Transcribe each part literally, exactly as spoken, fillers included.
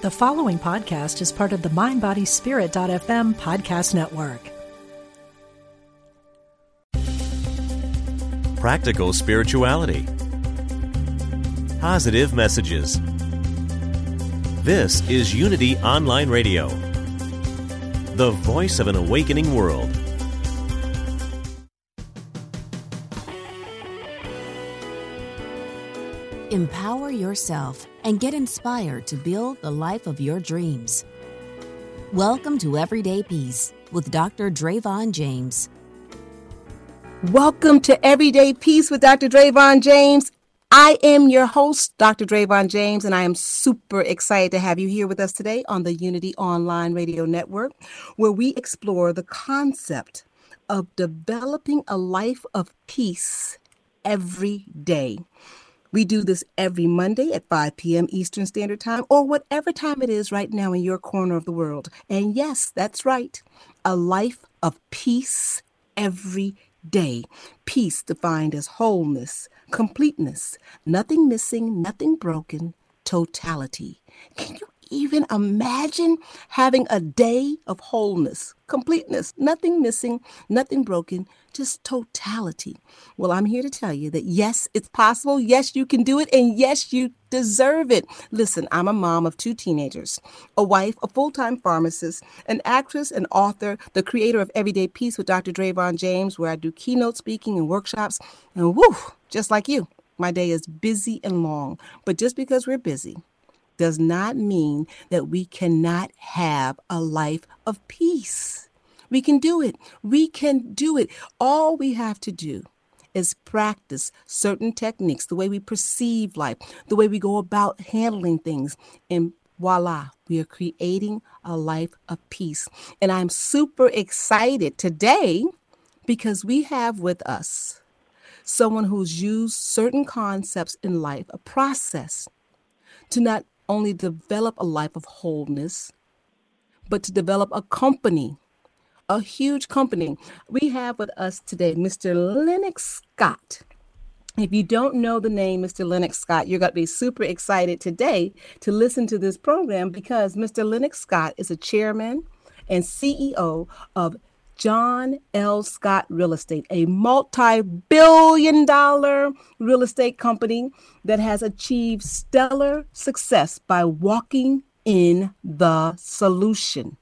The following podcast is part of the Mind Body Spirit dot f m podcast network. Practical spirituality. Positive messages. This is Unity Online Radio, the voice of an awakening world. Empower yourself and get inspired to build the life of your dreams. Welcome to Everyday Peace with Doctor Drayvon James. Welcome to Everyday Peace with Doctor Drayvon James. I am your host, Doctor Drayvon James, and I am super excited to have you here with us today on the Unity Online Radio Network, where we explore the concept of developing a life of peace every day. We do this every Monday at five p.m. Eastern Standard Time, or whatever time it is right now in your corner of the world. And yes, that's right. A life of peace every day. Peace defined as wholeness, completeness, nothing missing, nothing broken, totality. Can you even imagine having a day of wholeness, completeness, nothing missing, nothing broken, just totality? Well, I'm here to tell you that yes, it's possible. Yes, you can do it. And yes, you deserve it. Listen, I'm a mom of two teenagers, a wife, a full-time pharmacist, an actress, an author, the creator of Everyday Peace with Doctor Drayvon James, where I do keynote speaking and workshops. And woo, just like you, my day is busy and long. But just because we're busy does not mean that we cannot have a life of peace. We can do it. We can do it. All we have to do is practice certain techniques, the way we perceive life, the way we go about handling things. And voila, we are creating a life of peace. And I'm super excited today because we have with us someone who's used certain concepts in life, a process to not only develop a life of wholeness, but to develop a company, a huge company. We have with us today Mister Lennox Scott. If you don't know the name Mister Lennox Scott, you're going to be super excited today to listen to this program, because Mister Lennox Scott is a chairman and C E O of John L. Scott Real Estate, a multi-billion dollar real estate company that has achieved stellar success by walking in the solution.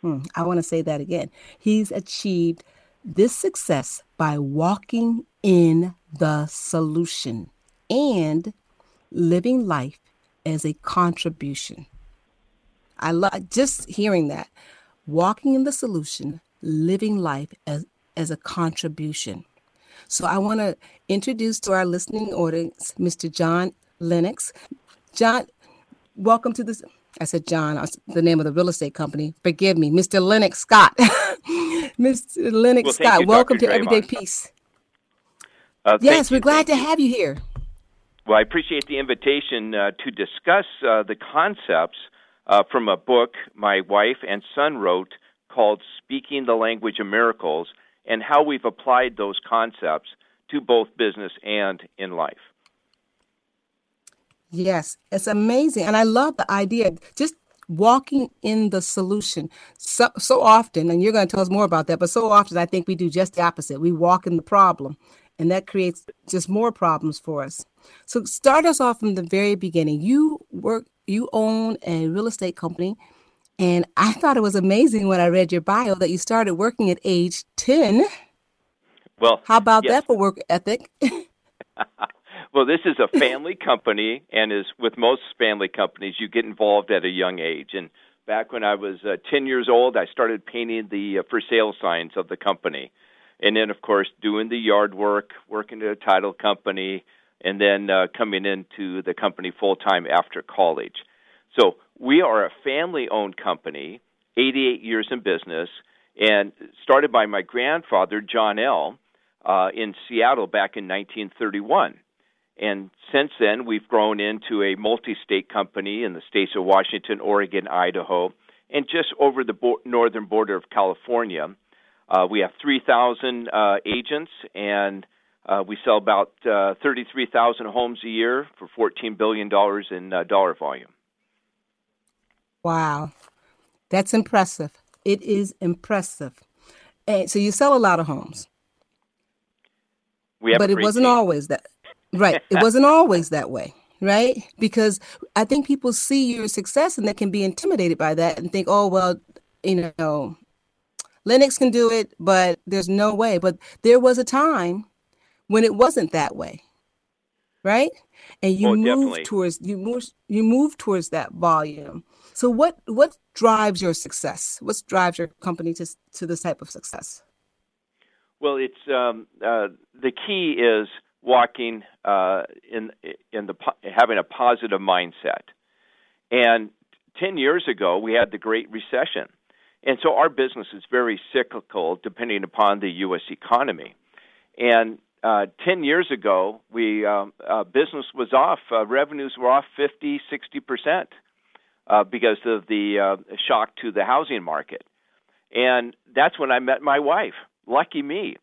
Hmm, I want to say that again. He's achieved this success by walking in the solution and living life as a contribution. I love just hearing that. Walking in the solution, living life as, as a contribution. So I want to introduce to our listening audience, Mister John Lennox. John, welcome to this. I said John, the name of the real estate company. Forgive me, Mister Lennox Scott. Mister Lennox well, Scott, you, welcome Doctor to Drayvon. Everyday Peace. Uh, yes, we're you, glad to you. have you here. Well, I appreciate the invitation uh, to discuss uh, the concepts Uh, from a book my wife and son wrote called Speaking the Language of Miracles, and how we've applied those concepts to both business and in life. Yes, it's amazing. And I love the idea, just walking in the solution. So, so often, and you're going to tell us more about that, but so often I think we do just the opposite. We walk in the problem, and that creates just more problems for us. So start us off from the very beginning. You work You own a real estate company, and I thought it was amazing when I read your bio that you started working at age ten. Well, how about yes. that for work ethic? Well, this is a family company, and as with most family companies, you get involved at a young age. And back when I was uh, ten years old, I started painting the uh, for sale signs of the company. And then, of course, doing the yard work, working at a title company, and then uh, coming into the company full-time after college. So we are a family-owned company, eighty-eight years in business, and started by my grandfather, John L., uh, in Seattle back in nineteen thirty-one. And since then, we've grown into a multi-state company in the states of Washington, Oregon, Idaho, and just over the bo- northern border of California. Uh, we have three thousand uh, agents, and Uh, we sell about uh, thirty-three thousand homes a year for fourteen billion dollars in uh, dollar volume. Wow. That's impressive. It is impressive. And so you sell a lot of homes. We have but it wasn't always that. Right. It wasn't always that way. Right. Because I think people see your success and they can be intimidated by that and think, oh, well, you know, Lennox can do it, but there's no way. But there was a time when it wasn't that way. Right. And you oh, move definitely. towards you move you move towards that volume. So what what drives your success? What drives your company to to this type of success? Well, it's um, uh, the key is walking uh, in in the having a positive mindset. And ten years ago, we had the Great Recession, and so our business is very cyclical, depending upon the U S economy. And Uh, ten years ago, we uh, uh, business was off. Uh, revenues were off fifty, sixty percent uh, because of the uh, shock to the housing market. And that's when I met my wife. Lucky me.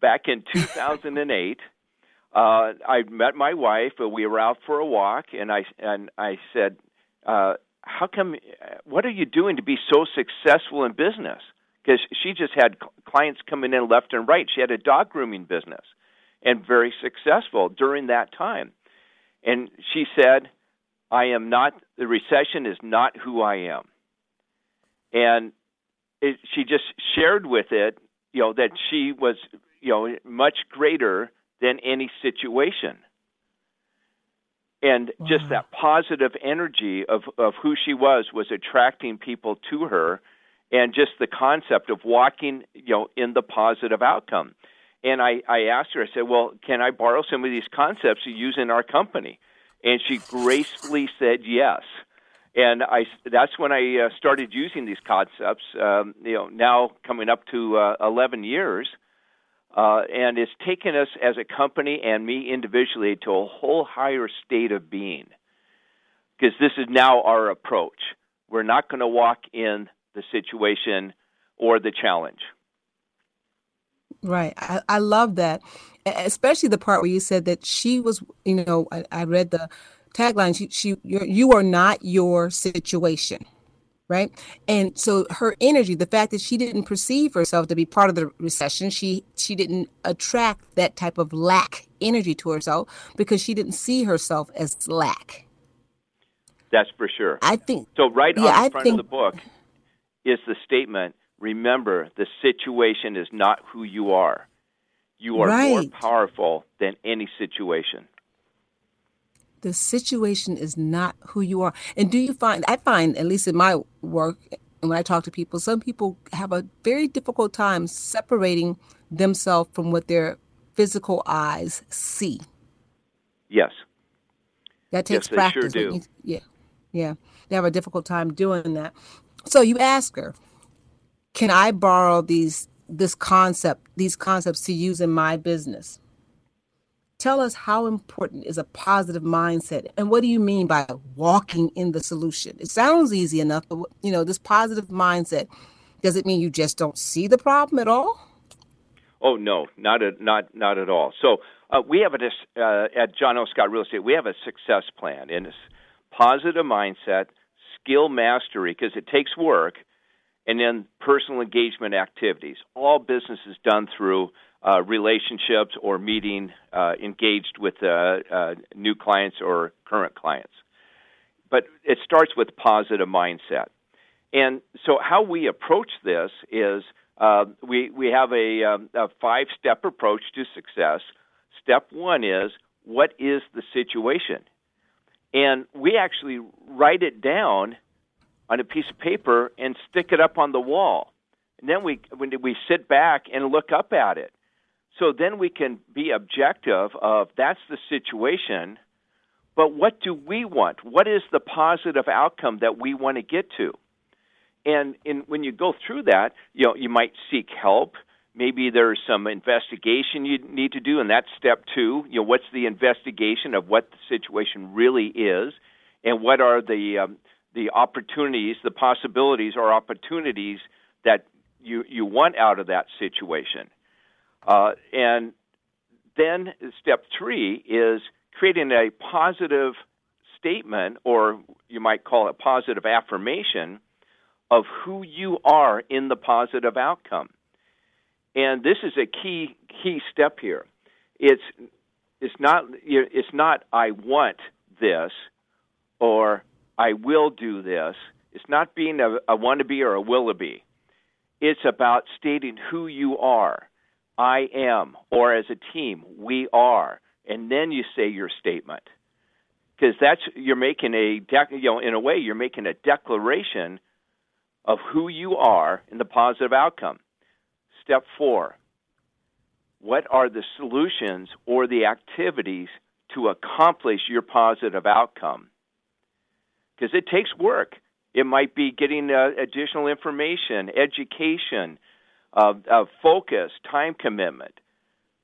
Back in two thousand eight, uh, I met my wife. We were out for a walk, and I and I said, uh, "How come? What are you doing to be so successful in business?" Because she just had clients coming in left and right. She had a dog grooming business. And very successful during that time. And she said, I am not, the recession is not who I am. And it, she just shared with it, you know, that she was, you know, much greater than any situation. And wow. Just that positive energy of, of who she was was attracting people to her, and just the concept of walking, you know, in the positive outcome. And I, I asked her, I said, well, can I borrow some of these concepts you use in our company? And she gracefully said yes. And I, that's when I uh, started using these concepts, um, you know, now coming up to uh, eleven years. Uh, and it's taken us as a company and me individually to a whole higher state of being. Because this is now our approach. We're not going to walk in the situation or the challenge. Right. I, I love that, especially the part where you said that she was, you know, I, I read the tagline, she, she, you're, you are not your situation, right? And so her energy, the fact that she didn't perceive herself to be part of the recession, she, she didn't attract that type of lack energy to herself because she didn't see herself as lack. That's for sure. I think. So right yeah, on the I front think, of the book is the statement, remember, the situation is not who you are. You are right. more powerful than any situation. The situation is not who you are. And do you find, I find, at least in my work, and when I talk to people, some people have a very difficult time separating themselves from what their physical eyes see. Yes. That takes yes, they practice. Sure do. You, yeah. Yeah. They have a difficult time doing that. So you ask her, can I borrow these this concept, these concepts to use in my business? Tell us how important is a positive mindset, and what do you mean by walking in the solution? It sounds easy enough, but you know, this positive mindset, does it mean you just don't see the problem at all? Oh no, not a, not not at all. So uh, we have a uh, at John L. Scott Real Estate, we have a success plan, and it's positive mindset, skill mastery, because it takes work. And then personal engagement activities. All business is done through uh, relationships or meeting uh, engaged with uh, uh, new clients or current clients. But it starts with positive mindset. And so how we approach this is uh, we, we have a, um, a five-step approach to success. Step one is, what is the situation? And we actually write it down on a piece of paper and stick it up on the wall. And then we when we sit back and look up at it. So then we can be objective of that's the situation, but what do we want? What is the positive outcome that we want to get to? And in, when you go through that, you know, you might seek help. Maybe there's some investigation you need to do, and that's step two. You know, what's the investigation of what the situation really is, and what are the um, the opportunities, the possibilities or opportunities that you, you want out of that situation. Uh, and then step three is creating a positive statement, or you might call it positive affirmation, of who you are in the positive outcome. And this is a key key step here. It's it's not it's not I want this or I will do this. It's not being a, a want-to-be or a will-to-be. It's about stating who you are. I am, or as a team, we are. And then you say your statement, because that's you're making a dec- you know in a way you're making a declaration of who you are in the positive outcome. Step four, what are the solutions or the activities to accomplish your positive outcome? Because it takes work. It might be getting uh, additional information, education, uh, uh, focus, time commitment,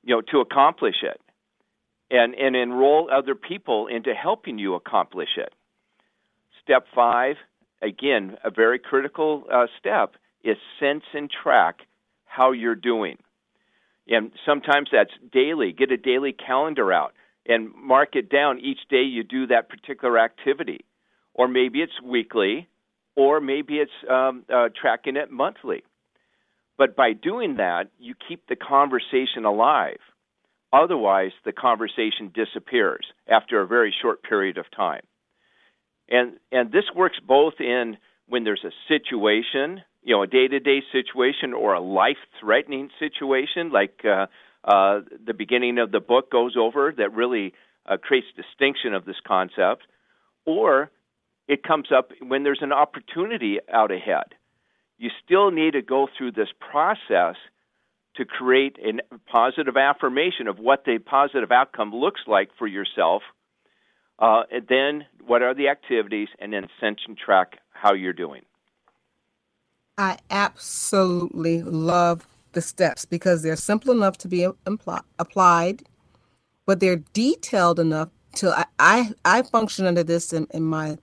you know, to accomplish it, and, and enroll other people into helping you accomplish it. Step five, again, a very critical uh, step, is sense and track how you're doing. And sometimes that's daily. Get a daily calendar out and mark it down each day you do that particular activity. Or maybe it's weekly, or maybe it's um, uh, tracking it monthly. But by doing that, you keep the conversation alive. Otherwise, the conversation disappears after a very short period of time. And and this works both in when there's a situation, you know, a day-to-day situation or a life-threatening situation, like uh, uh, the beginning of the book goes over, that really uh, creates distinction of this concept, or it comes up when there's an opportunity out ahead. You still need to go through this process to create a positive affirmation of what the positive outcome looks like for yourself. Uh, and then what are the activities, and then sense and track how you're doing. I absolutely love the steps because they're simple enough to be impl- applied, but they're detailed enough to, I, I, I function under this in, in my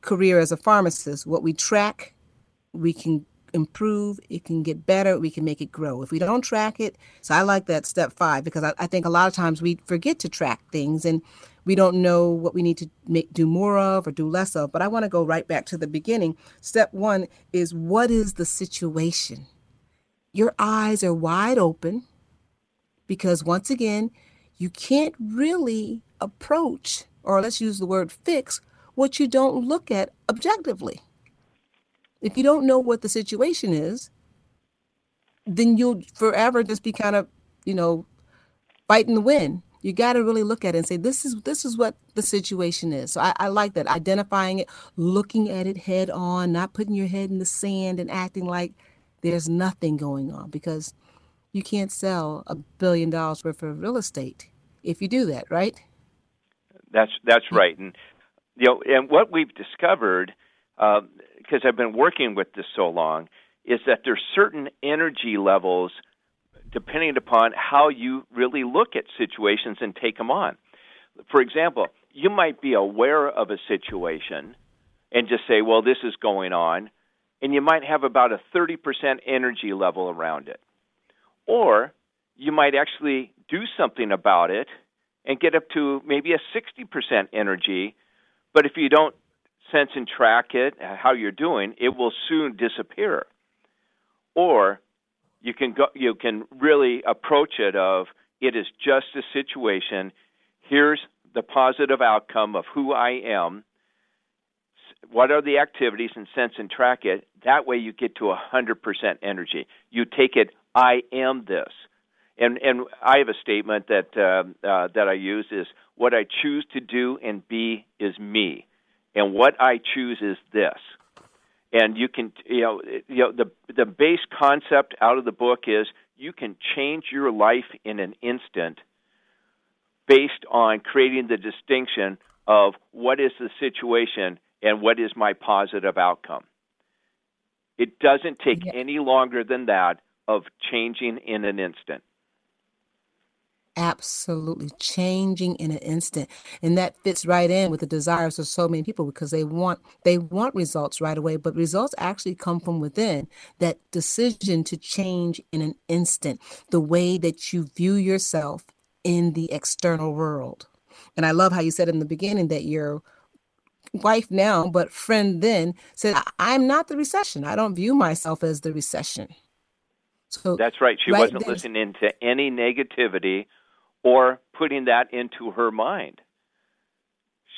career as a pharmacist. What we track, we can improve, it can get better, we can make it grow. If we don't track it, so I like that step five, because I, I think a lot of times we forget to track things and we don't know what we need to make, do more of or do less of. But I want to go right back to the beginning. Step one is, what is the situation? Your eyes are wide open, because once again, you can't really approach, or let's use the word fix, what you don't look at objectively. If you don't know what the situation is, then you'll forever just be kind of, you know, fighting the wind. You got to really look at it and say, this is this is what the situation is. So I, I like that, identifying it, looking at it head on, not putting your head in the sand and acting like there's nothing going on, because you can't sell a billion dollars worth of real estate if you do that, right? That's that's right. And you know, and what we've discovered, because uh, I've been working with this so long, is that there's certain energy levels depending upon how you really look at situations and take them on. For example, you might be aware of a situation and just say, well, this is going on, and you might have about a thirty percent energy level around it. Or you might actually do something about it and get up to maybe a sixty percent energy, but if you don't sense and track it, how you're doing, it will soon disappear. Or you can go, you can really approach it of, it is just a situation. Here's the positive outcome of who I am. What are the activities, and sense and track it. That way you get to one hundred percent energy. You take it, I am this. And and I have a statement that uh, uh, that I use is, what I choose to do and be is me. And what I choose is this. And you can, you know, you know, the the base concept out of the book is you can change your life in an instant based on creating the distinction of what is the situation and what is my positive outcome. It doesn't take any longer than that of changing in an instant. Absolutely, changing in an instant. And that fits right in with the desires of so many people, because they want they want results right away, but results actually come from within. That decision to change in an instant, the way that you view yourself in the external world. And I love how you said in the beginning that your wife now, but friend then, said, I'm not the recession. I don't view myself as the recession. So that's right. She right wasn't there. Listening to any negativity or putting that into her mind.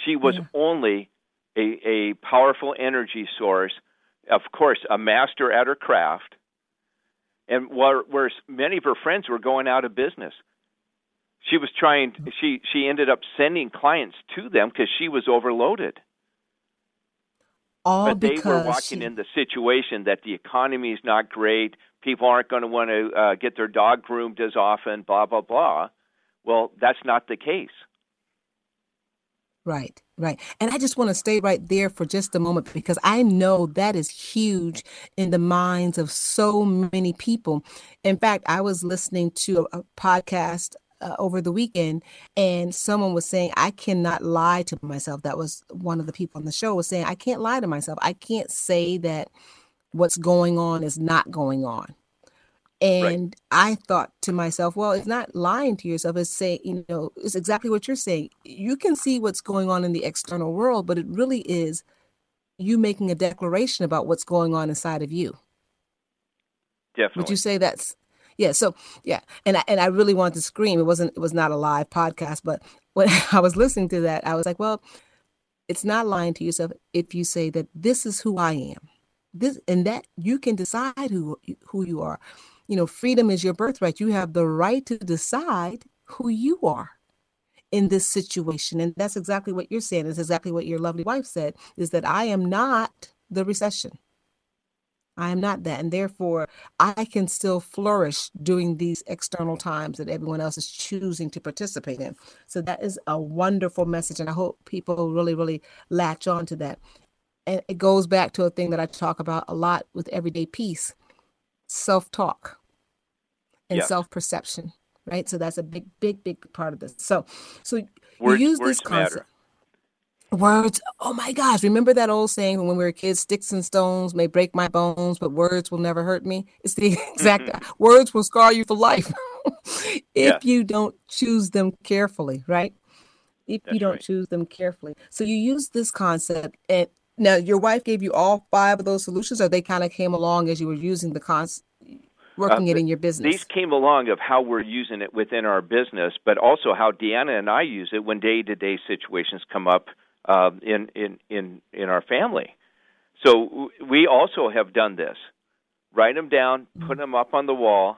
She was yeah. only a, a powerful energy source, of course, a master at her craft, and where, where many of her friends were going out of business. She was trying, she, she ended up sending clients to them because she was overloaded. All but they were walking she... in the situation that the economy is not great, people aren't going to want to uh, get their dog groomed as often, blah, blah, blah. Well, that's not the case. Right, right. And I just want to stay right there for just a moment, because I know that is huge in the minds of so many people. In fact, I was listening to a, a podcast Uh, over the weekend, and someone was saying, I cannot lie to myself. That was one of the people on the show was saying, I can't lie to myself. I can't say that what's going on is not going on. And right. I thought to myself, well, it's not lying to yourself. It's saying, you know, it's exactly what you're saying. You can see what's going on in the external world, but it really is you making a declaration about what's going on inside of you. Definitely. Would you say that's Yeah. So, yeah. And I, and I really wanted to scream. It wasn't, it was not a live podcast, but when I was listening to that, I was like, well, it's not lying to yourself if you say that this is who I am. This, and that you can decide who, who you are. You know, freedom is your birthright. You have the right to decide who you are in this situation. And that's exactly what you're saying. It's exactly what your lovely wife said, is that I am not the recession. I am not that. And therefore, I can still flourish during these external times that everyone else is choosing to participate in. So that is a wonderful message. And I hope people really, really latch on to that. And it goes back to a thing that I talk about a lot with Everyday Peace, self-talk and yeah. self-perception, right? So that's a big, big, big part of this. So, so words, you use words this concept. Matter. Words, oh my gosh, remember that old saying when we were kids, sticks and stones may break my bones, but words will never hurt me? It's the exact, mm-hmm. words will scar you for life if yeah. you don't choose them carefully, right? If That's you don't right. choose them carefully. So you use this concept, and now your wife gave you all five of those solutions, or they kind of came along as you were using the concept, working uh, it in your business? These came along of how we're using it within our business, but also how Deanna and I use it when day-to-day situations come up. Uh, in, in, in, in our family. So w- we also have done this. Write them down, put them up on the wall,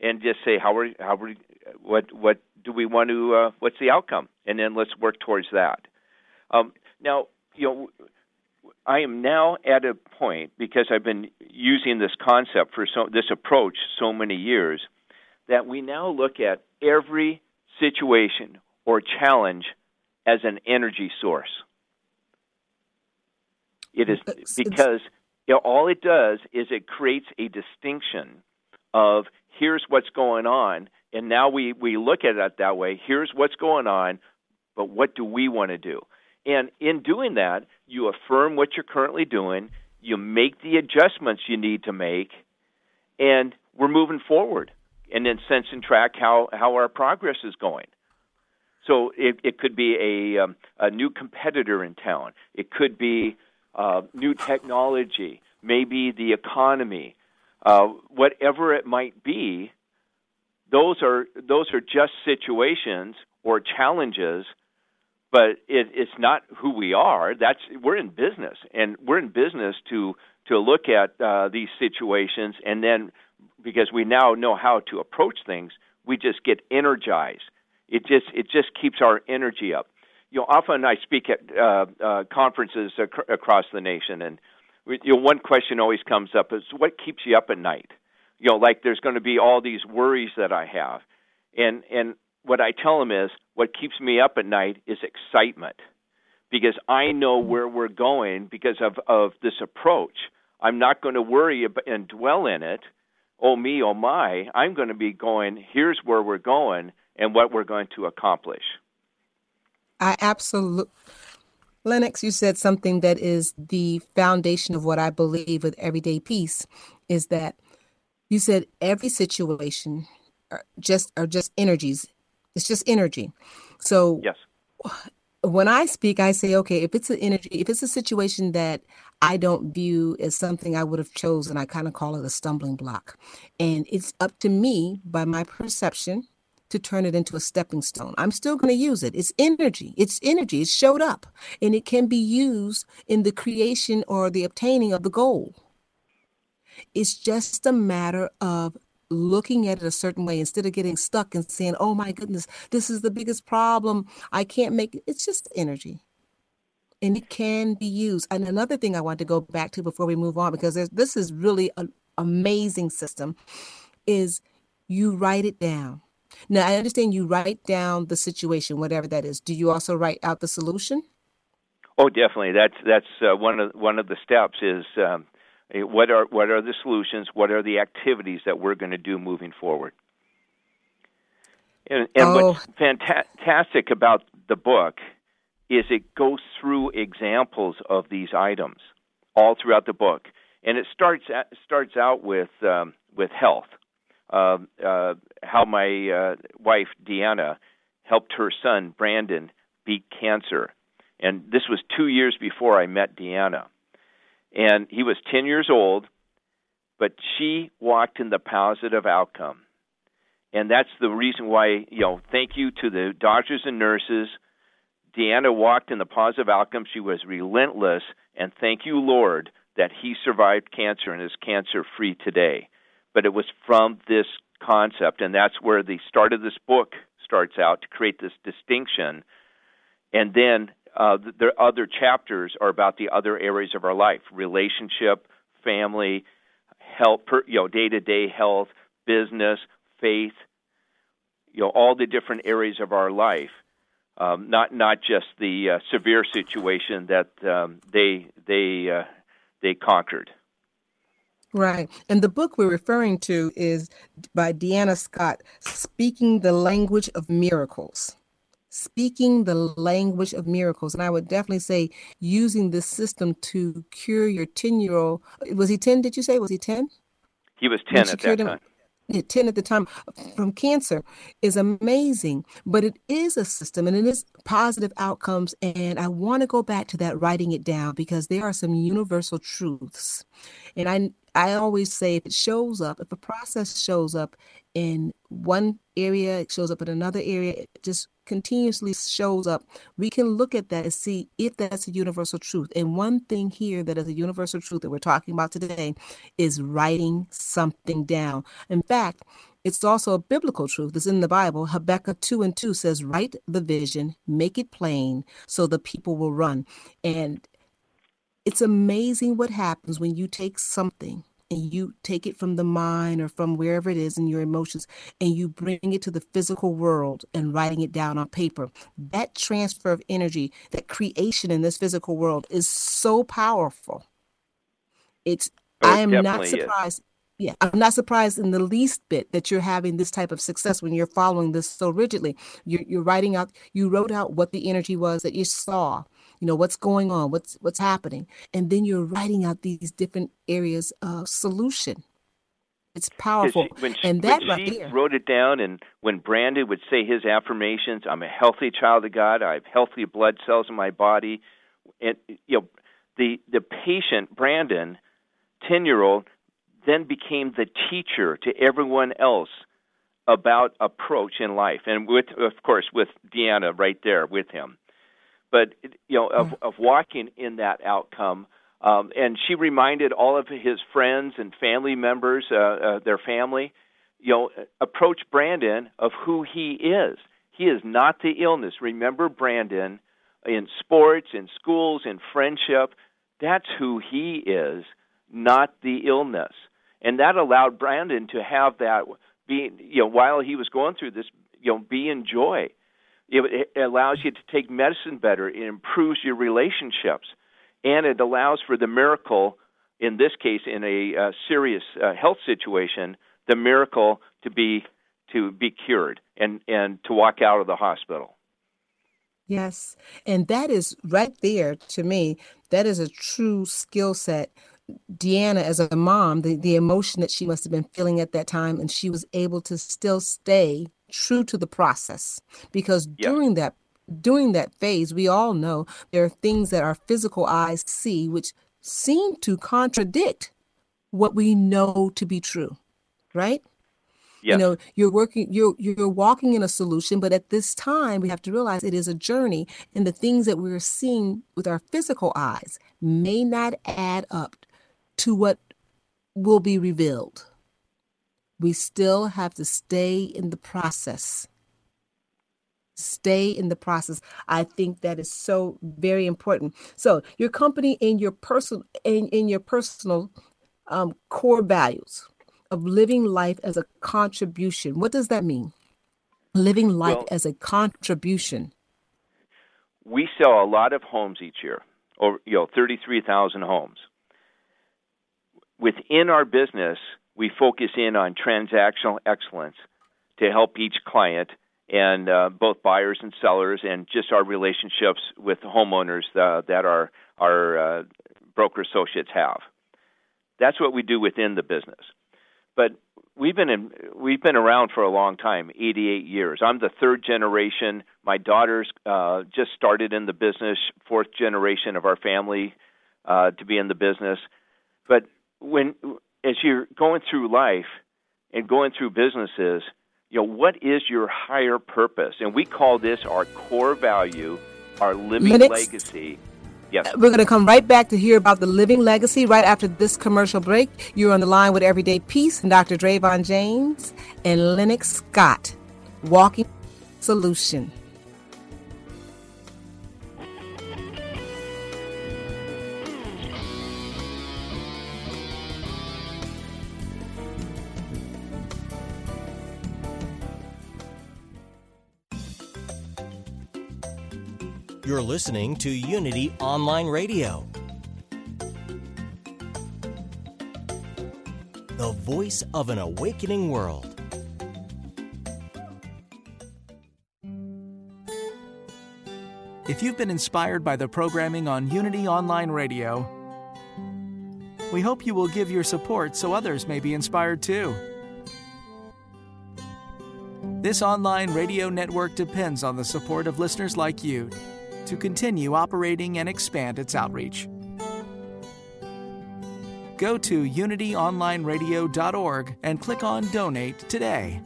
and just say, how are, how are, what what do we want to, uh, what's the outcome? And then let's work towards that. Um, now, you know, I am now at a point, because I've been using this concept for so, this approach so many years, that we now look at every situation or challenge as an energy source. It is because you know, all it does is it creates a distinction of here's what's going on, and now we, we look at it that way. Here's what's going on, but what do we want to do? And in doing that, you affirm what you're currently doing, you make the adjustments you need to make, and we're moving forward, and then sense and track how, how our progress is going. So it, it could be a, um, a new competitor in town. It could be uh, new technology, maybe the economy, uh, whatever it might be. Those are those are just situations or challenges, but it, it's not who we are. That's we're in business, and we're in business to to look at uh, these situations, and then because we now know how to approach things, we just get energized. It just it just keeps our energy up. You know, often I speak at uh, uh, conferences ac- across the nation, and we, you know, one question always comes up is, what keeps you up at night? You know, like there's going to be all these worries that I have, and and what I tell them is, what keeps me up at night is excitement, because I know where we're going because of of this approach. I'm not going to worry about and dwell in it. Oh me, oh my! I'm going to be going. Here's where we're going. And what we're going to accomplish. I absolutely, Lennox, you said something that is the foundation of what I believe with Everyday Peace, is that you said every situation are just are just energies. It's just energy. So yes. when I speak, I say, okay, if it's an energy, if it's a situation that I don't view as something I would have chosen, I kind of call it a stumbling block. And it's up to me by my perception to turn it into a stepping stone. I'm still going to use it. It's energy. It's energy. It showed up and it can be used in the creation or the obtaining of the goal. It's just a matter of looking at it a certain way instead of getting stuck and saying, oh my goodness, this is the biggest problem, I can't make it. It's just energy and it can be used. And another thing I want to go back to before we move on, because this is really an amazing system, is you write it down. Now, I understand you write down the situation, whatever that is. Do you also write out the solution? Oh, definitely. That's that's uh, one of one of the steps is um What are what are the solutions? What are the activities that we're going to do moving forward? And, and oh. what's fantastic about the book is it goes through examples of these items all throughout the book, and it starts at, starts out with um, with health, uh, uh, how my uh, wife Deanna helped her son Brandon beat cancer, and this was two years before I met Deanna. And he was ten years old, but she walked in the positive outcome. And that's the reason why, you know, thank you to the doctors and nurses. Deanna walked in the positive outcome. She was relentless. And thank you, Lord, that he survived cancer and is cancer-free today. But it was from this concept. And that's where the start of this book starts out, to create this distinction. And then Uh, the, the other chapters are about the other areas of our life: relationship, family, health, per, you know, day-to-day health, business, faith. You know, all the different areas of our life, um, not not just the uh, severe situation that um, they they uh, they conquered. Right, and the book we're referring to is by Deanna Scott, "Speaking the Language of Miracles." Speaking the Language of Miracles. And I would definitely say using this system to cure your ten-year-old. Was he ten, did you say? Was he ten? He was ten at that time. ten at the time from cancer is amazing. But it is a system and it is positive outcomes. And I want to go back to that writing it down, because there are some universal truths. And I I always say if it shows up, if a process shows up in one area, it shows up in another area, it just continuously shows up. We can look at that and see if that's a universal truth. And one thing here that is a universal truth that we're talking about today is writing something down. In fact, it's also a biblical truth. It's in the Bible. Habakkuk two and two says, write the vision, make it plain so the people will run. And it's amazing what happens when you take something and you take it from the mind or from wherever it is in your emotions and you bring it to the physical world and writing it down on paper. That transfer of energy, that creation in this physical world is so powerful. It's oh, I am not surprised. Is. Yeah, I'm not surprised in the least bit that you're having this type of success when you're following this so rigidly. You're, you're writing out, you wrote out what the energy was that you saw. You know, what's going on, what's what's happening. And then you're writing out these different areas of solution. It's powerful. She, when she, and that when right she there, wrote it down, and when Brandon would say his affirmations, I'm a healthy child of God, I have healthy blood cells in my body. And, you know, the, the patient, Brandon, ten-year-old, then became the teacher to everyone else about approach in life. And, with, of course, with Deanna right there with him. But, you know, of, of walking in that outcome. Um, and she reminded all of his friends and family members, uh, uh, their family, you know, approach Brandon of who he is. He is not the illness. Remember Brandon in sports, in schools, in friendship. That's who he is, not the illness. And that allowed Brandon to have that, be, you know, while he was going through this, you know, be in joy. It allows you to take medicine better. It improves your relationships. And it allows for the miracle, in this case, in a uh, serious uh, health situation, the miracle to be to be cured and, and to walk out of the hospital. Yes. And that is right there, to me, that is a true skill set. Deanna, as a mom, the, the emotion that she must have been feeling at that time, and she was able to still stay true to the process, because yep. during that during that phase, we all know there are things that our physical eyes see which seem to contradict what we know to be true, right? Yes. You know, you're working, you're you're walking in a solution, but at this time, we have to realize it is a journey, and the things that we're seeing with our physical eyes may not add up to what will be revealed. We still have to stay in the process. Stay in the process. I think that is so very important. So your company and your personal and in your personal um, core values of living life as a contribution. What does that mean? Living life well, as a contribution. We sell a lot of homes each year, over you know, thirty-three thousand homes. Within our business, we focus in on transactional excellence to help each client and uh, both buyers and sellers, and just our relationships with homeowners uh, that our, our uh, broker associates have. That's what we do within the business. But we've been in, we've been around for a long time, eighty-eight years. I'm the third generation. My daughter's uh, just started in the business, fourth generation of our family uh, to be in the business. But when as you're going through life and going through businesses, you know, what is your higher purpose? And we call this our core value, our living Minutes. legacy. Yes. We're going to come right back to hear about the living legacy right after this commercial break. You're on the line with Everyday Peace and Doctor Drayvon James and Lennox Scott, Walking Solution. You're listening to Unity Online Radio, the voice of an awakening world. If you've been inspired by the programming on Unity Online Radio, we hope you will give your support so others may be inspired too. This online radio network depends on the support of listeners like you to continue operating and expand its outreach. Go to unity online radio dot org and click on Donate today.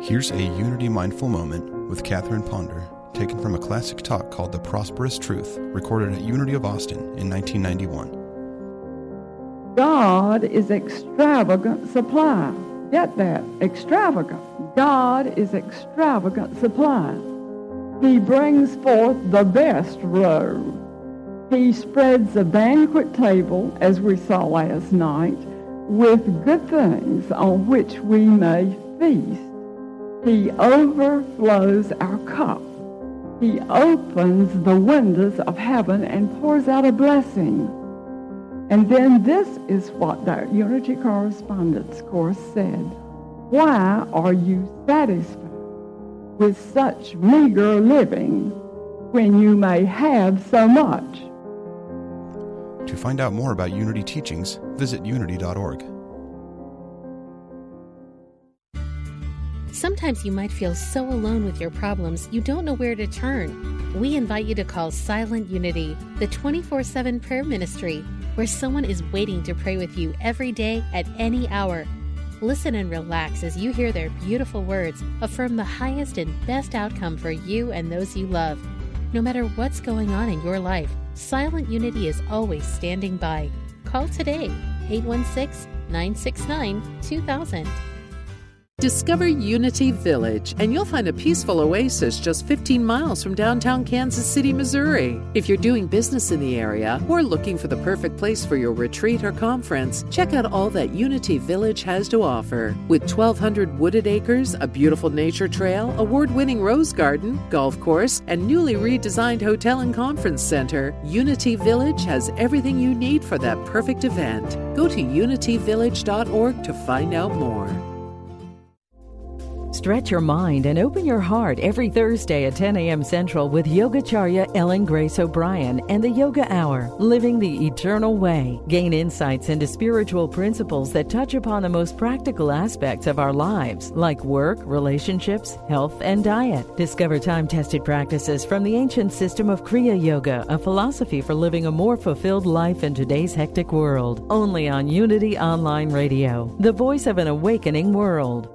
Here's a Unity Mindful Moment with Catherine Ponder, taken from a classic talk called The Prosperous Truth, recorded at Unity of Austin in nineteen ninety-one. God is extravagant supply. Get that, extravagant. God is extravagant supply. He brings forth the best robe. He spreads a banquet table, as we saw last night, with good things on which we may feast. He overflows our cup. He opens the windows of heaven and pours out a blessing. And then this is what that Unity Correspondence Course said. Why are you satisfied with such meager living when you may have so much? To find out more about Unity teachings, visit unity dot org. Sometimes you might feel so alone with your problems, you don't know where to turn. We invite you to call Silent Unity, the twenty-four seven prayer ministry, where someone is waiting to pray with you every day at any hour. Listen and relax as you hear their beautiful words affirm the highest and best outcome for you and those you love. No matter what's going on in your life, Silent Unity is always standing by. Call today, eight one six, nine six nine, two thousand. Discover Unity Village, and you'll find a peaceful oasis just fifteen miles from downtown Kansas City, Missouri. If you're doing business in the area or looking for the perfect place for your retreat or conference, check out all that Unity Village has to offer. With twelve hundred wooded acres, a beautiful nature trail, award-winning rose garden, golf course, and newly redesigned hotel and conference center, Unity Village has everything you need for that perfect event. Go to unity village dot org to find out more. Stretch your mind and open your heart every Thursday at ten a.m. Central with Yogacharya Ellen Grace O'Brien and the Yoga Hour, Living the Eternal Way. Gain insights into spiritual principles that touch upon the most practical aspects of our lives, like work, relationships, health, and diet. Discover time-tested practices from the ancient system of Kriya Yoga, a philosophy for living a more fulfilled life in today's hectic world. Only on Unity Online Radio, the voice of an awakening world.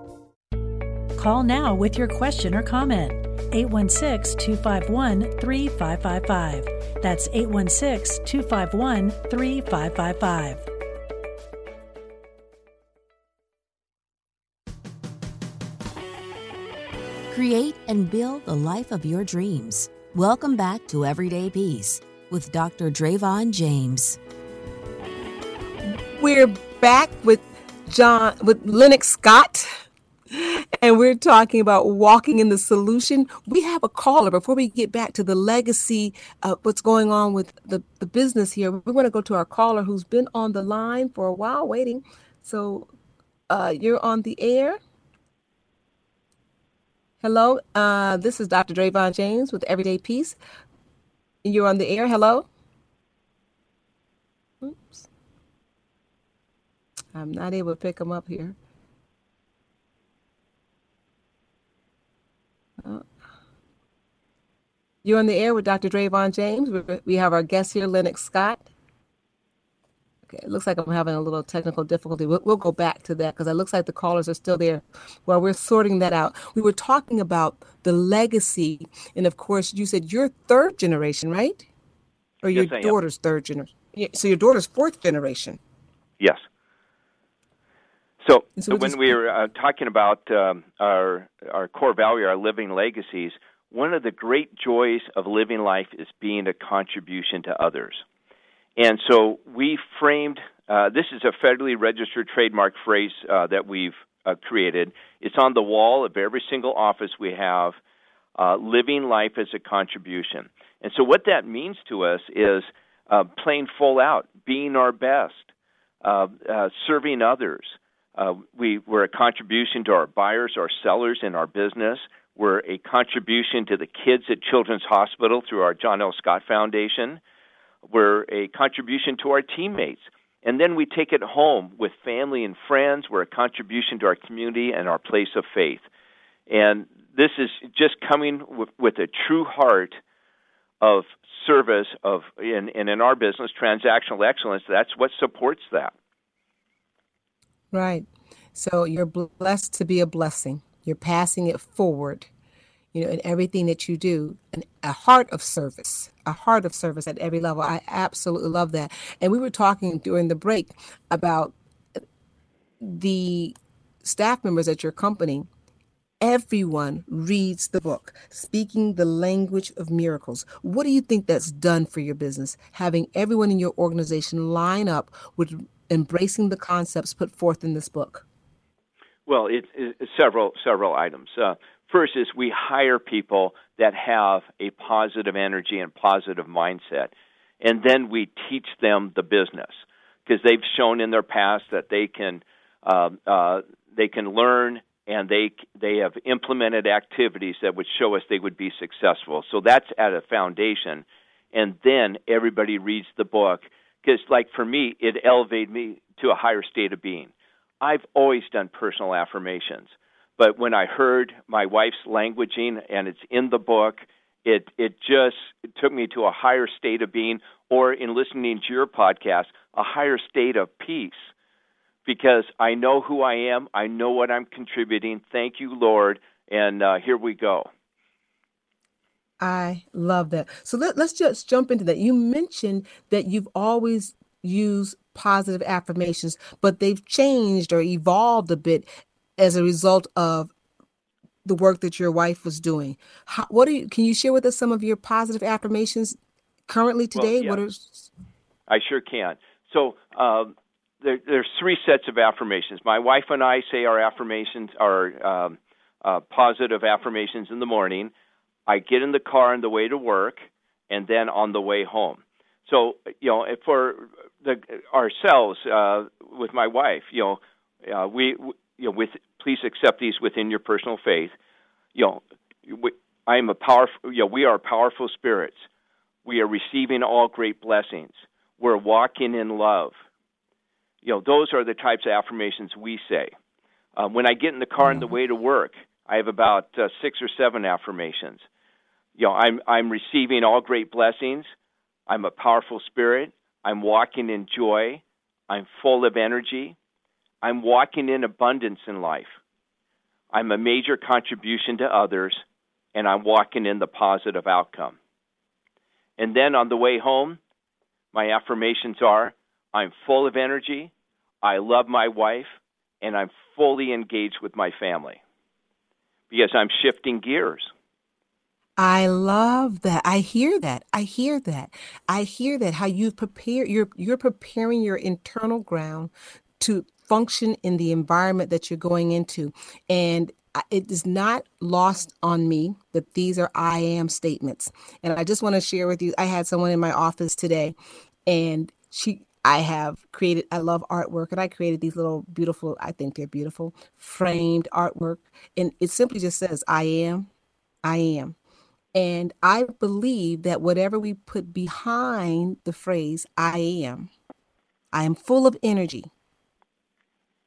Call now with your question or comment. eight one six, two five one, three five five five. That's eight one six, two five one, three five five five. Create and build the life of your dreams. Welcome back to Everyday Peace with Doctor Drayvon James. We're back with John, with Lennox Scott, and we're talking about walking in the solution. We have a caller. Before we get back to the legacy of what's going on with the, the business here, we're going to go to our caller who's been on the line for a while waiting. So uh, you're on the air. Hello, uh, this is Doctor Drayvon James with Everyday Peace. You're on the air. Hello. Oops. I'm not able to pick him up here. Oh. You're on the air with Doctor Drayvon James. We're, we have our guest here, Lennox Scott. Okay, it looks like I'm having a little technical difficulty. We'll, we'll go back to that because it looks like the callers are still there while we're sorting that out. We were talking about the legacy, and of course, you said your third generation, right? Or your yes, daughter's third generation. So your daughter's fourth generation. Yes. So, so when we were uh, talking about um, our our core value, our living legacies, one of the great joys of living life is being a contribution to others. And so we framed, uh, this is a federally registered trademark phrase uh, that we've uh, created. It's on the wall of every single office we have, uh, living life as a contribution. And so what that means to us is uh, playing full out, being our best, uh, uh, serving others. Uh, we, we're a contribution to our buyers, our sellers, and our business. We're a contribution to the kids at Children's Hospital through our John L. Scott Foundation. We're a contribution to our teammates. And then we take it home with family and friends. We're a contribution to our community and our place of faith. And this is just coming with, with a true heart of service, of, and, and in our business, transactional excellence. That's what supports that. Right. So you're blessed to be a blessing. You're passing it forward, you know, in everything that you do, and a heart of service, a heart of service at every level. I absolutely love that. And we were talking during the break about the staff members at your company. Everyone reads the book, Speaking the Language of Miracles. What do you think that's done for your business? Having everyone in your organization line up with embracing the concepts put forth in this book? Well, it's it, several several items. Uh, first is we hire people that have a positive energy and positive mindset, and then we teach them the business because they've shown in their past that they can uh, uh, they can learn, and they they have implemented activities that would show us they would be successful. So that's at a foundation, and then everybody reads the book. Because, like, for me, it elevated me to a higher state of being. I've always done personal affirmations. But when I heard my wife's languaging, and it's in the book, it it just it took me to a higher state of being, or in listening to your podcast, a higher state of peace. Because I know who I am. I know what I'm contributing. Thank you, Lord. And uh, here we go. I love that. So let, let's just jump into that. You mentioned that you've always used positive affirmations, but they've changed or evolved a bit as a result of the work that your wife was doing. How, what are you, can you share with us some of your positive affirmations currently today? Well, yeah. What are... I sure can. So um, there, there's three sets of affirmations. My wife and I say our affirmations are um, uh, positive affirmations in the morning. I get in the car on the way to work, and then on the way home. So, you know, for the, ourselves, uh, with my wife, you know, uh, we, you know, with Please accept these within your personal faith. You know, I am a powerful. You know, we are powerful spirits. We are receiving all great blessings. We're walking in love. You know, those are the types of affirmations we say. Uh, when I get in the car on the way to work, I have about uh, six or seven affirmations. You know, I'm I'm receiving all great blessings. I'm a powerful spirit. I'm walking in joy. I'm full of energy. I'm walking in abundance in life. I'm a major contribution to others, and I'm walking in the positive outcome. And then on the way home, my affirmations are, I'm full of energy, I love my wife, and I'm fully engaged with my family. Because I'm shifting gears. I love that. I hear that. I hear that. I hear that. How you've prepared, you're you're preparing your internal ground to function in the environment that you're going into. And it is not lost on me that these are I am statements. And I just want to share with you, I had someone in my office today, and she I have created, I love artwork, and I created these little beautiful, I think they're beautiful, framed artwork. And it simply just says, I am, I am. And I believe that whatever we put behind the phrase, I am, I am full of energy,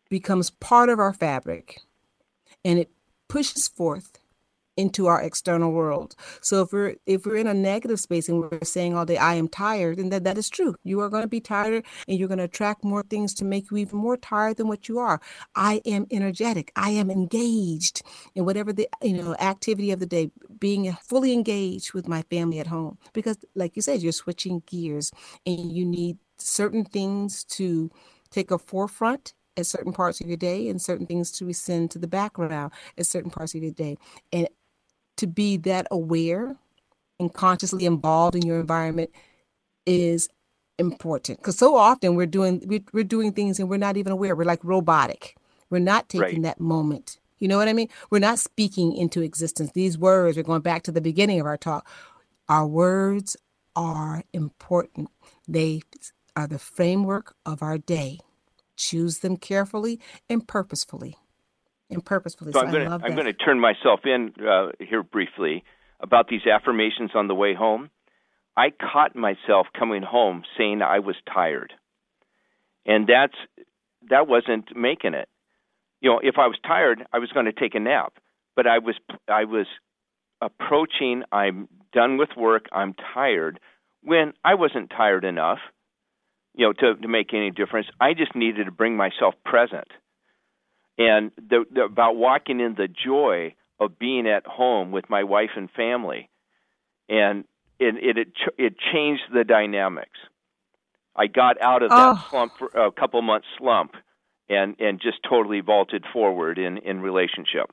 becomes part of our fabric, and it pushes forth into our external world. So if we're, if we're in a negative space and we're saying all day, I am tired, and that, that is true. You are going to be tired, and you're going to attract more things to make you even more tired than what you are. I am energetic. I am engaged in whatever the, you know, activity of the day, being fully engaged with my family at home, because like you said, you're switching gears and you need certain things to take a forefront at certain parts of your day, and certain things to rescind to the background at certain parts of your day. And to be that aware and consciously involved in your environment is important, because so often we're doing we're, we're doing things and we're not even aware. We're like robotic. We're not taking right. that moment. You know what I mean? We're not speaking into existence. These words, we're going back to the beginning of our talk. Our words are important. They are the framework of our day. Choose them carefully and purposefully. And purposefully. So, so I'm going I'm to turn myself in uh, here briefly about these affirmations on the way home. I caught myself coming home saying I was tired, and that's that wasn't making it. You know, if I was tired, I was going to take a nap. But I was I was approaching. I'm done with work. I'm tired. When I wasn't tired enough, you know, to, to make any difference. I just needed to bring myself present. And the, the, about walking in the joy of being at home with my wife and family. And it it, it, ch- it changed the dynamics. I got out of that oh. slump, a couple months slump, and, and just totally vaulted forward in, in relationship.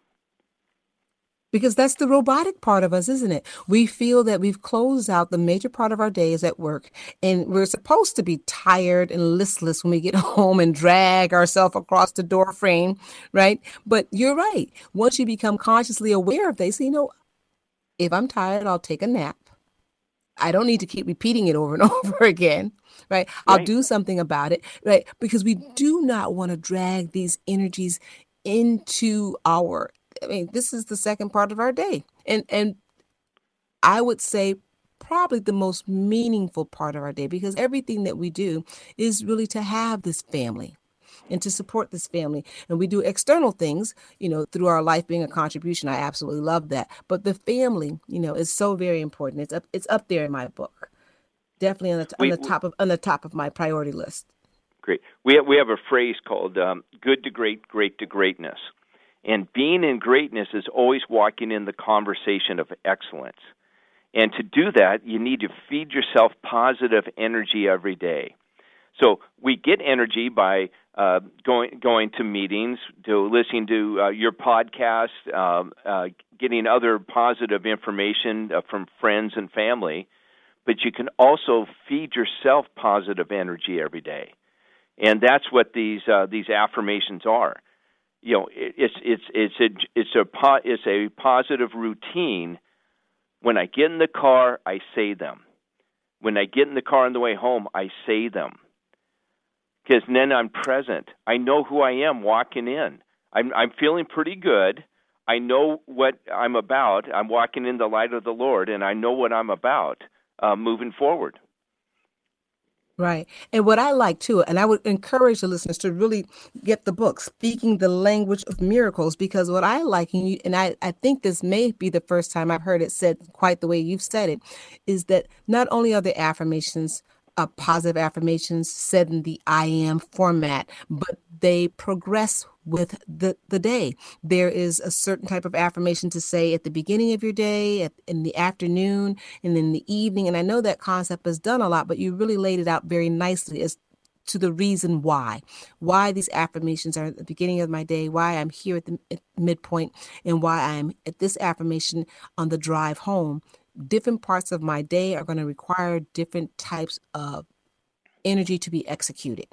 Because that's the robotic part of us, isn't it? We feel that we've closed out the major part of our days at work, and we're supposed to be tired and listless when we get home and drag ourselves across the door frame, right? But you're right. Once you become consciously aware of this, so you know, if I'm tired, I'll take a nap. I don't need to keep repeating it over and over again, right? I'll right. do something about it, right? Because we do not want to drag these energies into our I mean, this is the second part of our day. And and I would say probably the most meaningful part of our day, because everything that we do is really to have this family and to support this family. And we do external things, you know, through our life being a contribution. I absolutely love that. But the family, you know, is so very important. It's up, it's up there in my book. Definitely on the, on we, the top of on the top of my priority list. Great. We have, we have a phrase called um, good to great, great to greatness. And being in greatness is always walking in the conversation of excellence. And to do that, you need to feed yourself positive energy every day. So we get energy by uh, going going to meetings, to listening to uh, your podcast, um, uh, getting other positive information uh, from friends and family. But you can also feed yourself positive energy every day. And that's what these uh, these affirmations are. You know, it's it's it's a it's a po- it's a positive routine. When I get in the car, I say them. When I get in the car on the way home, I say them. Because then I'm present. I know who I am walking in. I'm, I'm feeling pretty good. I know what I'm about. I'm walking in the light of the Lord, and I know what I'm about uh, moving forward. Right. And what I like, too, and I would encourage the listeners to really get the book, Speaking the Language of Miracles, because what I like, and, you, and I, I think this may be the first time I've heard it said quite the way you've said it, is that not only are the affirmations Uh, positive affirmations said in the I am format, but they progress with the, the day. There is a certain type of affirmation to say at the beginning of your day, at, in the afternoon, and in the evening. And I know that concept is done a lot, but you really laid it out very nicely as to the reason why, why these affirmations are at the beginning of my day, why I'm here at the at midpoint, and why I'm at this affirmation on the drive home. Different parts of my day are going to require different types of energy to be executed.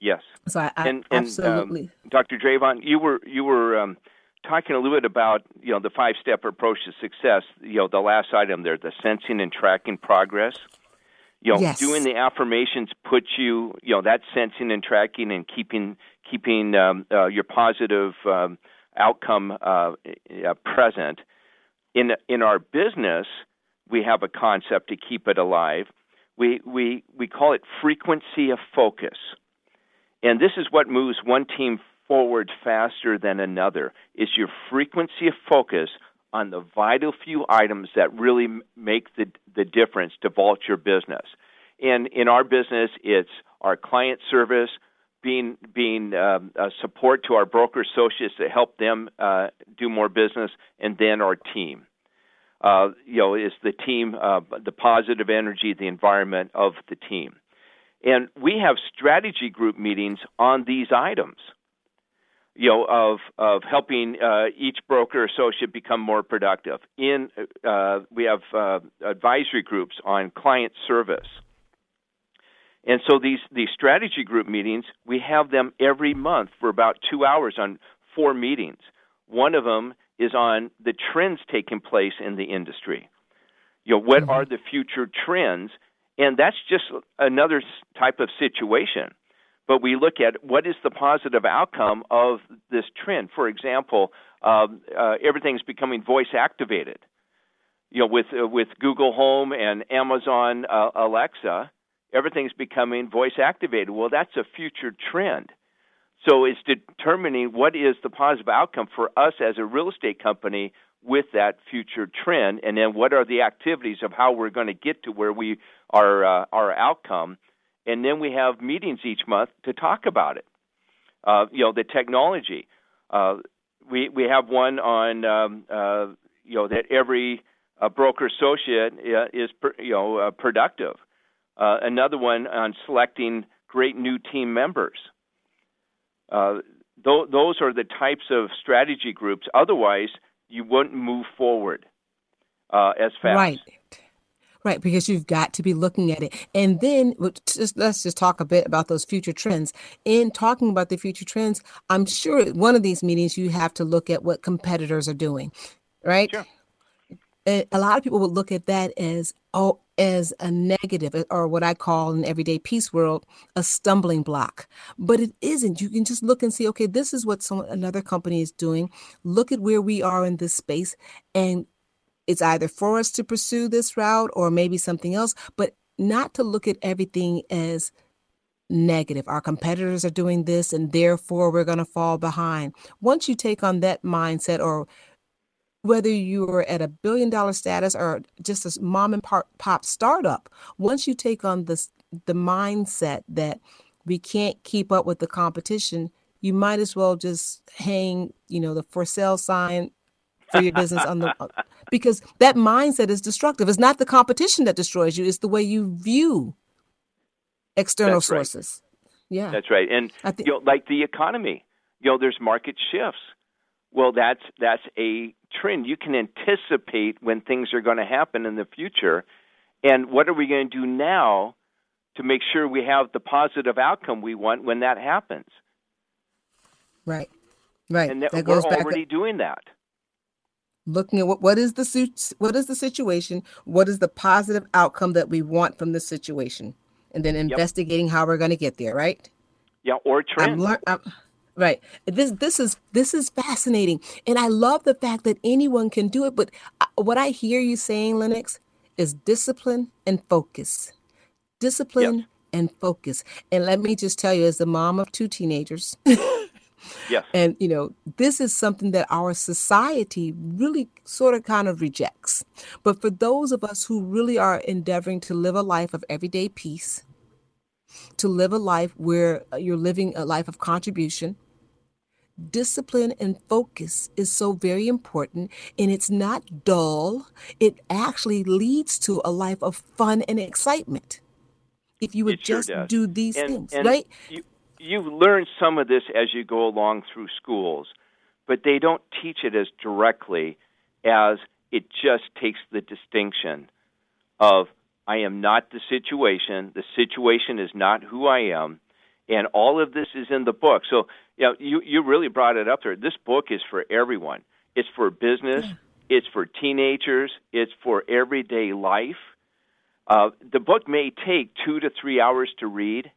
Yes. So I, I and, and, absolutely, um, Doctor Drayvon, you were you were um, talking a little bit about you know the five step approach to success. You know the last item there, the sensing and tracking progress. You know, yes. Doing the affirmations puts you you know that sensing and tracking and keeping keeping um, uh, your positive um, outcome uh, uh, present. In in our business, we have a concept to keep it alive. We we we call it frequency of focus, and this is what moves one team forward faster than another. Is your frequency of focus on the vital few items that really make the the difference to vault your business. And in our business, it's our client service, being being um, a support to our broker associates to help them uh, do more business, and then our team. Uh, you know, it's the team, uh, the positive energy, the environment of the team. And we have strategy group meetings on these items, you know, of of helping uh, each broker associate become more productive. In uh, we have uh, advisory groups on client service. And so these, these strategy group meetings, we have them every month for about two hours on four meetings. One of them is on the trends taking place in the industry. You know, what mm-hmm. are the future trends? And that's just another type of situation. But we look at what is the positive outcome of this trend. For example, uh, uh, everything's becoming voice activated. You know, with uh, with Google Home and Amazon uh, Alexa. Everything's becoming voice-activated. Well, that's a future trend. So it's determining what is the positive outcome for us as a real estate company with that future trend, and then what are the activities of how we're going to get to where we are uh, our outcome. And then we have meetings each month to talk about it. Uh, you know, the technology. Uh, we we have one on um, uh, you know that every uh, broker associate uh, is you know uh, productive. Uh, another one on selecting great new team members. Uh, th- those are the types of strategy groups. Otherwise, you wouldn't move forward uh, as fast. Right. Right, because you've got to be looking at it. And then just, let's just talk a bit about those future trends. In talking about the future trends, I'm sure at one of these meetings you have to look at what competitors are doing, right? Sure. A lot of people would look at that as oh, as a negative, or what I call in everyday peace world, a stumbling block. But it isn't. You can just look and see, okay, this is what some, another company is doing. Look at where we are in this space. And it's either for us to pursue this route or maybe something else, but not to look at everything as negative. Our competitors are doing this, and therefore we're going to fall behind. Once you take on that mindset, or whether you are at a billion dollar status or just a mom and pop startup, once you take on this, the mindset that we can't keep up with the competition, you might as well just hang, you know, the for sale sign for your business on the, because that mindset is destructive. It's not the competition that destroys you. It's the way you view external That's sources. Right. Yeah. That's right. And I th- you know, like the economy, you know, there's market shifts. Well, that's that's a trend. You can anticipate when things are going to happen in the future, and what are we going to do now to make sure we have the positive outcome we want when that happens? Right, right. And that, that goes we're back already up. Doing that. Looking at what what is the what is the situation? What is the positive outcome that we want from this situation? And then investigating yep. how we're going to get there. Right. Yeah, or trend. I'm lear- I'm, Right. This this is this is fascinating. And I love the fact that anyone can do it. But what I hear you saying, Lennox, is discipline and focus, discipline yep. and focus. And let me just tell you, as the mom of two teenagers, yes. and, you know, this is something that our society really sort of kind of rejects. But for those of us who really are endeavoring to live a life of everyday peace, to live a life where you're living a life of contribution, discipline and focus is so very important, and it's not dull. It actually leads to a life of fun and excitement. If you would it just sure do these and, things, and right? You, you learn some of this as you go along through schools, but they don't teach it as directly as it just takes the distinction of I am not the situation. The situation is not who I am. And all of this is in the book. So you know, you, you really brought it up there. This book is for everyone. It's for business. Yeah. It's for teenagers. It's for everyday life. Uh, the book may take two to three hours to read,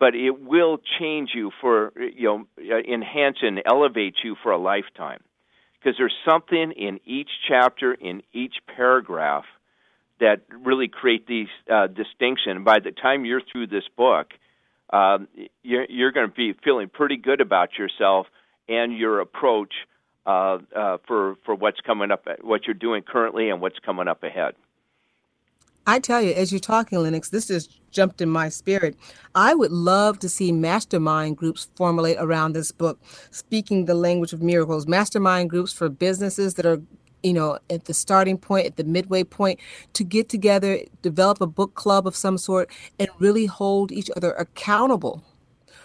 but it will change you for, you know, enhance and elevate you for a lifetime. Because there's something in each chapter, in each paragraph, that really create these uh, distinction. By the time you're through this book, um, you're, you're going to be feeling pretty good about yourself and your approach uh, uh, for for what's coming up, what you're doing currently, and what's coming up ahead. I tell you, as you're talking, Lennox, this just jumped in my spirit. I would love to see mastermind groups formulate around this book, Speaking the Language of Miracles, mastermind groups for businesses that are, you know, at the starting point, at the midway point, to get together, develop a book club of some sort, and really hold each other accountable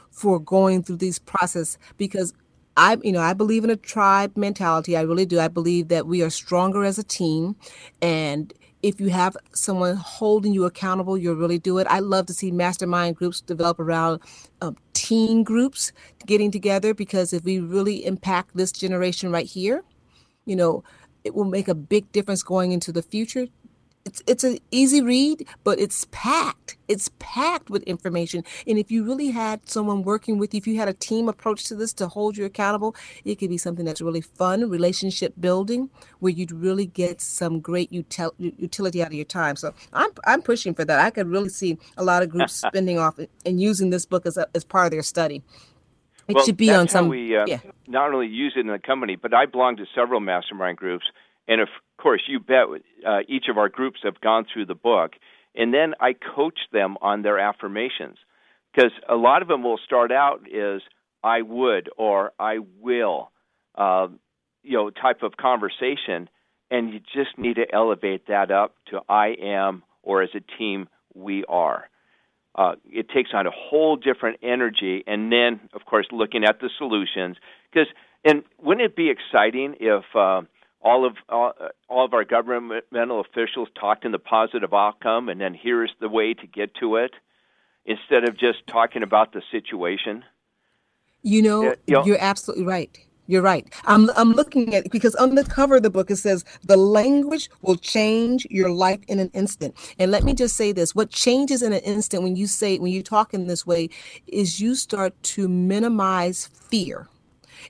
for going through these process. Because I, you know, I believe in a tribe mentality. I really do. I believe that we are stronger as a team. And if you have someone holding you accountable, you'll really do it. I love to see mastermind groups develop around um, teen groups getting together, because if we really impact this generation right here, you know, it will make a big difference going into the future. It's it's an easy read, but it's packed. It's packed with information. And if you really had someone working with you, if you had a team approach to this to hold you accountable, it could be something that's really fun, relationship building, where you'd really get some great util- utility out of your time. So I'm I'm pushing for that. I could really see a lot of groups spinning off and using this book as a, as part of their study. It well, should be on some. We uh, yeah. not only use it in the company, but I belong to several mastermind groups, and of course, you bet uh, each of our groups have gone through the book, and then I coach them on their affirmations, because a lot of them will start out as "I would" or "I will," uh, you know, type of conversation, and you just need to elevate that up to "I am" or as a team, "We are." Uh, it takes on a whole different energy, and then, of course, looking at the solutions. Because, and wouldn't it be exciting if uh, all of all, all of our governmental officials talked in the positive outcome, and then here's the way to get to it, instead of just talking about the situation? You know, uh, you know you're absolutely right. You're right. I'm I'm looking at it, because on the cover of the book, it says the language will change your life in an instant. And let me just say this. What changes in an instant when you say, when you talk in this way, is you start to minimize fear.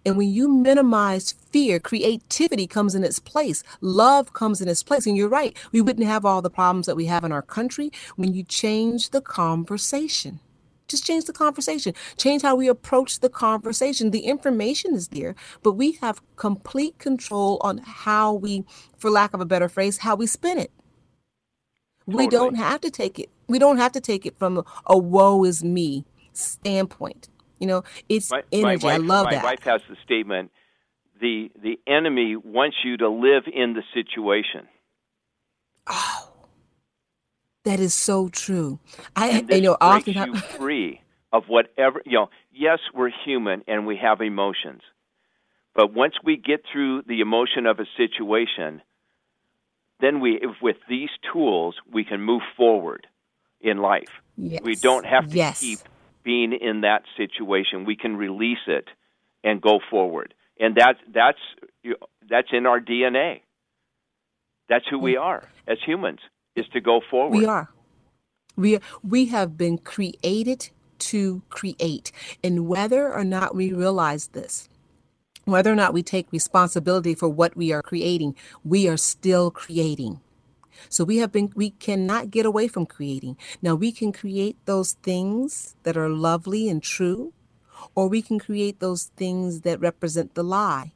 And when you minimize fear, creativity comes in its place. Love comes in its place. And you're right. We wouldn't have all the problems that we have in our country when you change the conversation. Just change the conversation. Change how we approach the conversation. The information is there, but we have complete control on how we, for lack of a better phrase, how we spin it. Totally. We don't have to take it. We don't have to take it from a, a woe is me standpoint. You know, it's my, energy. My wife, I love my that. My wife has the statement, the the enemy wants you to live in the situation. Oh. That is so true. I and this you know often breaks you free of whatever, you know. Yes, we're human and we have emotions, but once we get through the emotion of a situation, then we, if with these tools, we can move forward in life. Yes. We don't have to yes. keep being in that situation. We can release it and go forward, and that's that's that's in our D N A. That's who we are as humans. Is to go forward. We are. We are, we have been created to create. And whether or not we realize this, whether or not we take responsibility for what we are creating, we are still creating. So we have been, we cannot get away from creating. Now we can create those things that are lovely and true, or we can create those things that represent the lie.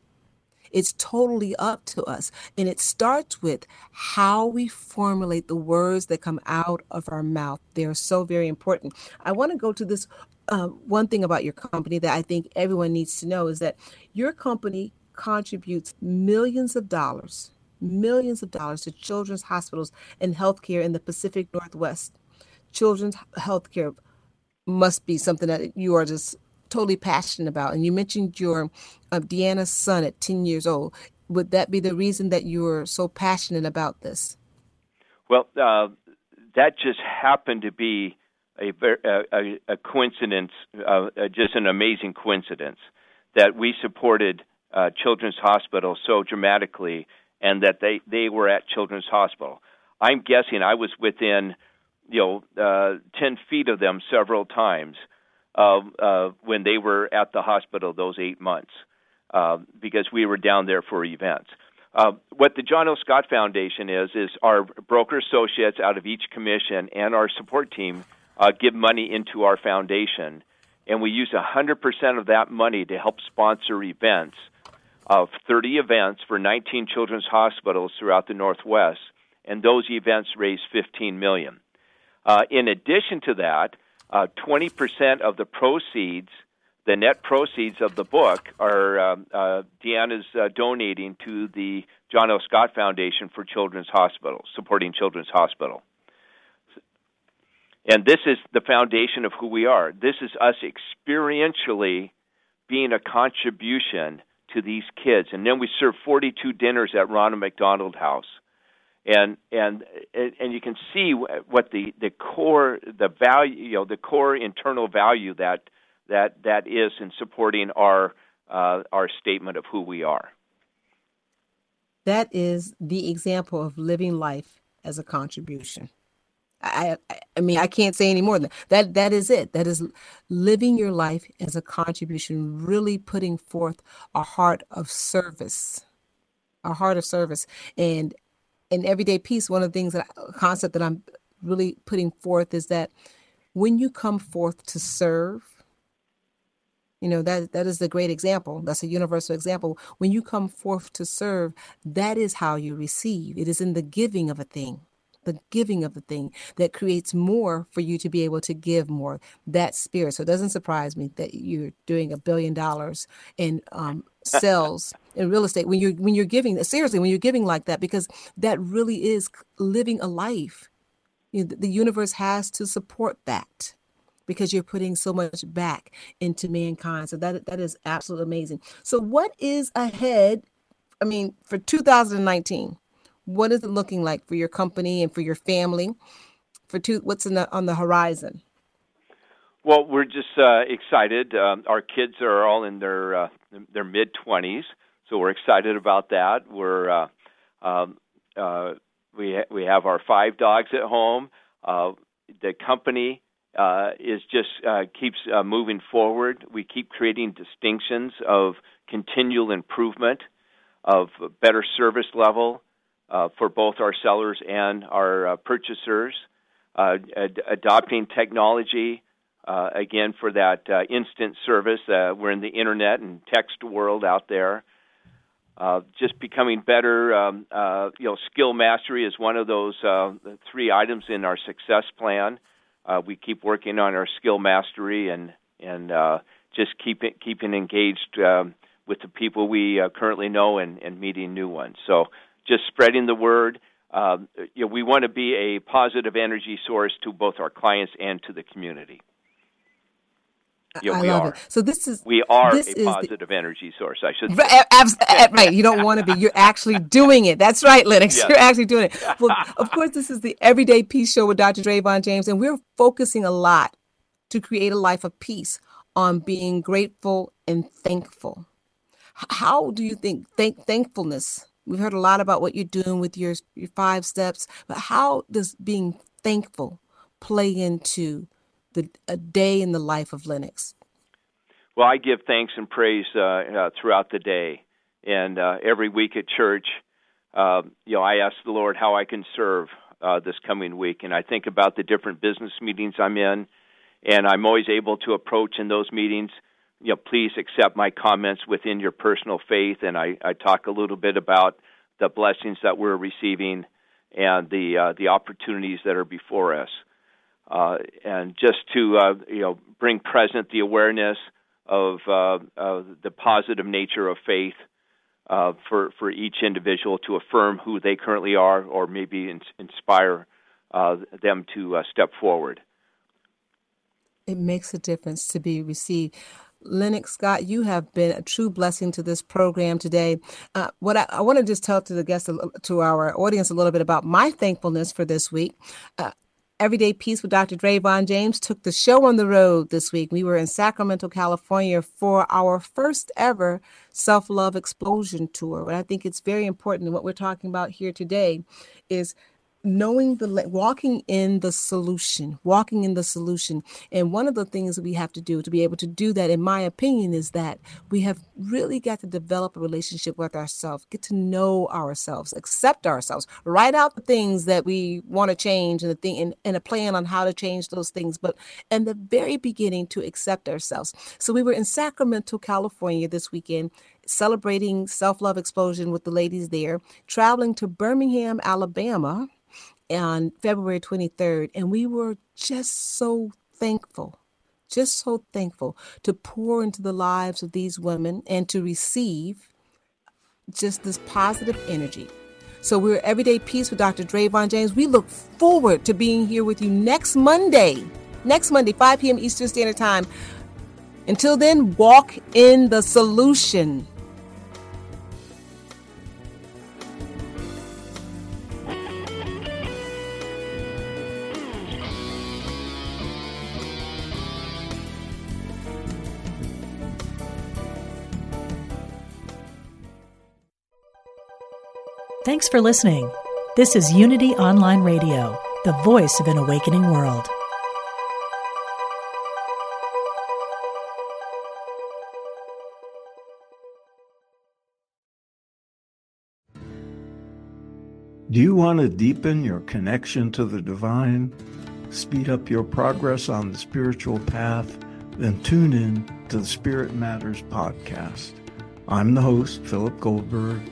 It's totally up to us. And it starts with how we formulate the words that come out of our mouth. They are so very important. I want to go to this uh, one thing about your company that I think everyone needs to know is that your company contributes millions of dollars, millions of dollars to children's hospitals and healthcare in the Pacific Northwest. Children's healthcare must be something that you are just totally passionate about. And you mentioned your uh, Deanna's son at ten years old. Would that be the reason that you were so passionate about this? Well, uh, that just happened to be a, a, a coincidence, uh, just an amazing coincidence that we supported uh, Children's Hospital so dramatically and that they, they were at Children's Hospital. I'm guessing I was within, you know, uh, ten feet of them several times. Uh, uh, when they were at the hospital those eight months uh, because we were down there for events. Uh, what the John L. Scott Foundation is, is our broker associates out of each commission and our support team uh, give money into our foundation, and we use one hundred percent of that money to help sponsor events of thirty events for nineteen children's hospitals throughout the Northwest, and those events raise fifteen million dollars. Uh, in addition to that, Uh, twenty percent of the proceeds, the net proceeds of the book, are uh, uh, Deanna's uh, donating to the John L. Scott Foundation for Children's Hospital, supporting Children's Hospital. And this is the foundation of who we are. This is us experientially being a contribution to these kids. And then we serve forty-two dinners at Ronald McDonald House. And and and you can see what the, the core the value you know the core internal value that that that is in supporting our uh, our statement of who we are. That is the example of living life as a contribution. I I, I mean I can't say any more than that. that. That is it. That is living your life as a contribution. Really putting forth a heart of service, a heart of service, and. In Everyday Peace, one of the things that I, concept that I'm really putting forth is that when you come forth to serve, you know, that that is the great example. That's a universal example. When you come forth to serve, that is how you receive. It is in the giving of a thing, the giving of the thing that creates more for you to be able to give more. That spirit. So it doesn't surprise me that you're doing a billion dollars in um, sales in real estate when you're when you're giving seriously when you're giving like that, because that really is living a life. You know, the universe has to support that because you're putting so much back into mankind. So that that is absolutely amazing. So what is ahead? I mean, for two thousand nineteen, what is it looking like for your company and for your family? For two, what's in the, on the horizon? Well, we're just uh, excited. Um, our kids are all in their uh, their mid twenties, so we're excited about that. We're uh, um, uh, we ha- we have our five dogs at home. Uh, the company uh, is just uh, keeps uh, moving forward. We keep creating distinctions of continual improvement, of better service level uh, for both our sellers and our uh, purchasers, uh, ad- adopting technology. Uh, again, for that uh, instant service, uh, we're in the internet and text world out there. Uh, just becoming better, um, uh, you know, skill mastery is one of those uh, three items in our success plan. Uh, we keep working on our skill mastery and and uh, just keep it, keeping engaged uh, with the people we uh, currently know and, and meeting new ones. So just spreading the word. Uh, you know, we want to be a positive energy source to both our clients and to the community. Yeah, I we love are. It. So this is we are this a positive the, energy source. I should right, say. Abs- right. You don't want to be. You're actually doing it. That's right, Lennox. Yes. You're actually doing it. Well, of course, this is the Everyday Peace Show with Doctor Drayvon James, and we're focusing a lot to create a life of peace on being grateful and thankful. How do you think thank thankfulness? We've heard a lot about what you're doing with your your five steps, but how does being thankful play into the a day in the life of Lennox? Well, I give thanks and praise uh, uh, throughout the day. And uh, every week at church, uh, you know, I ask the Lord how I can serve uh, this coming week. And I think about the different business meetings I'm in, and I'm always able to approach in those meetings, you know, please accept my comments within your personal faith. And I, I talk a little bit about the blessings that we're receiving and the uh, the opportunities that are before us. Uh, and just to, uh, you know, bring present the awareness of, uh, of the positive nature of faith uh, for, for each individual to affirm who they currently are or maybe in, inspire uh, them to uh, step forward. It makes a difference to be received. Lennox Scott, you have been a true blessing to this program today. Uh, what I, I want to just tell to the guests, to our audience a little bit about my thankfulness for this week. Uh, Everyday Peace with Doctor Drayvon James took the show on the road this week. We were in Sacramento, California for our first ever self-love explosion tour. And I think it's very important. And what we're talking about here today is knowing the walking in the solution, walking in the solution. And one of the things that we have to do to be able to do that, in my opinion, is that we have really got to develop a relationship with ourselves, get to know ourselves, accept ourselves, write out the things that we want to change and the thing and, and a plan on how to change those things. But in the very beginning, to accept ourselves. So we were in Sacramento, California this weekend, celebrating Self-Love Explosion with the ladies there, traveling to Birmingham, Alabama, on February twenty-third, and we were just so thankful, just so thankful to pour into the lives of these women and to receive just this positive energy. So we're Everyday Peace with Doctor Drayvon James. We look forward to being here with you next Monday, next Monday, five p.m. Eastern Standard Time. Until then, walk in the solution. Thanks for listening. This is Unity Online Radio, the voice of an awakening world. Do you want to deepen your connection to the divine, speed up your progress on the spiritual path? Then tune in to the Spirit Matters podcast. I'm the host, Philip Goldberg,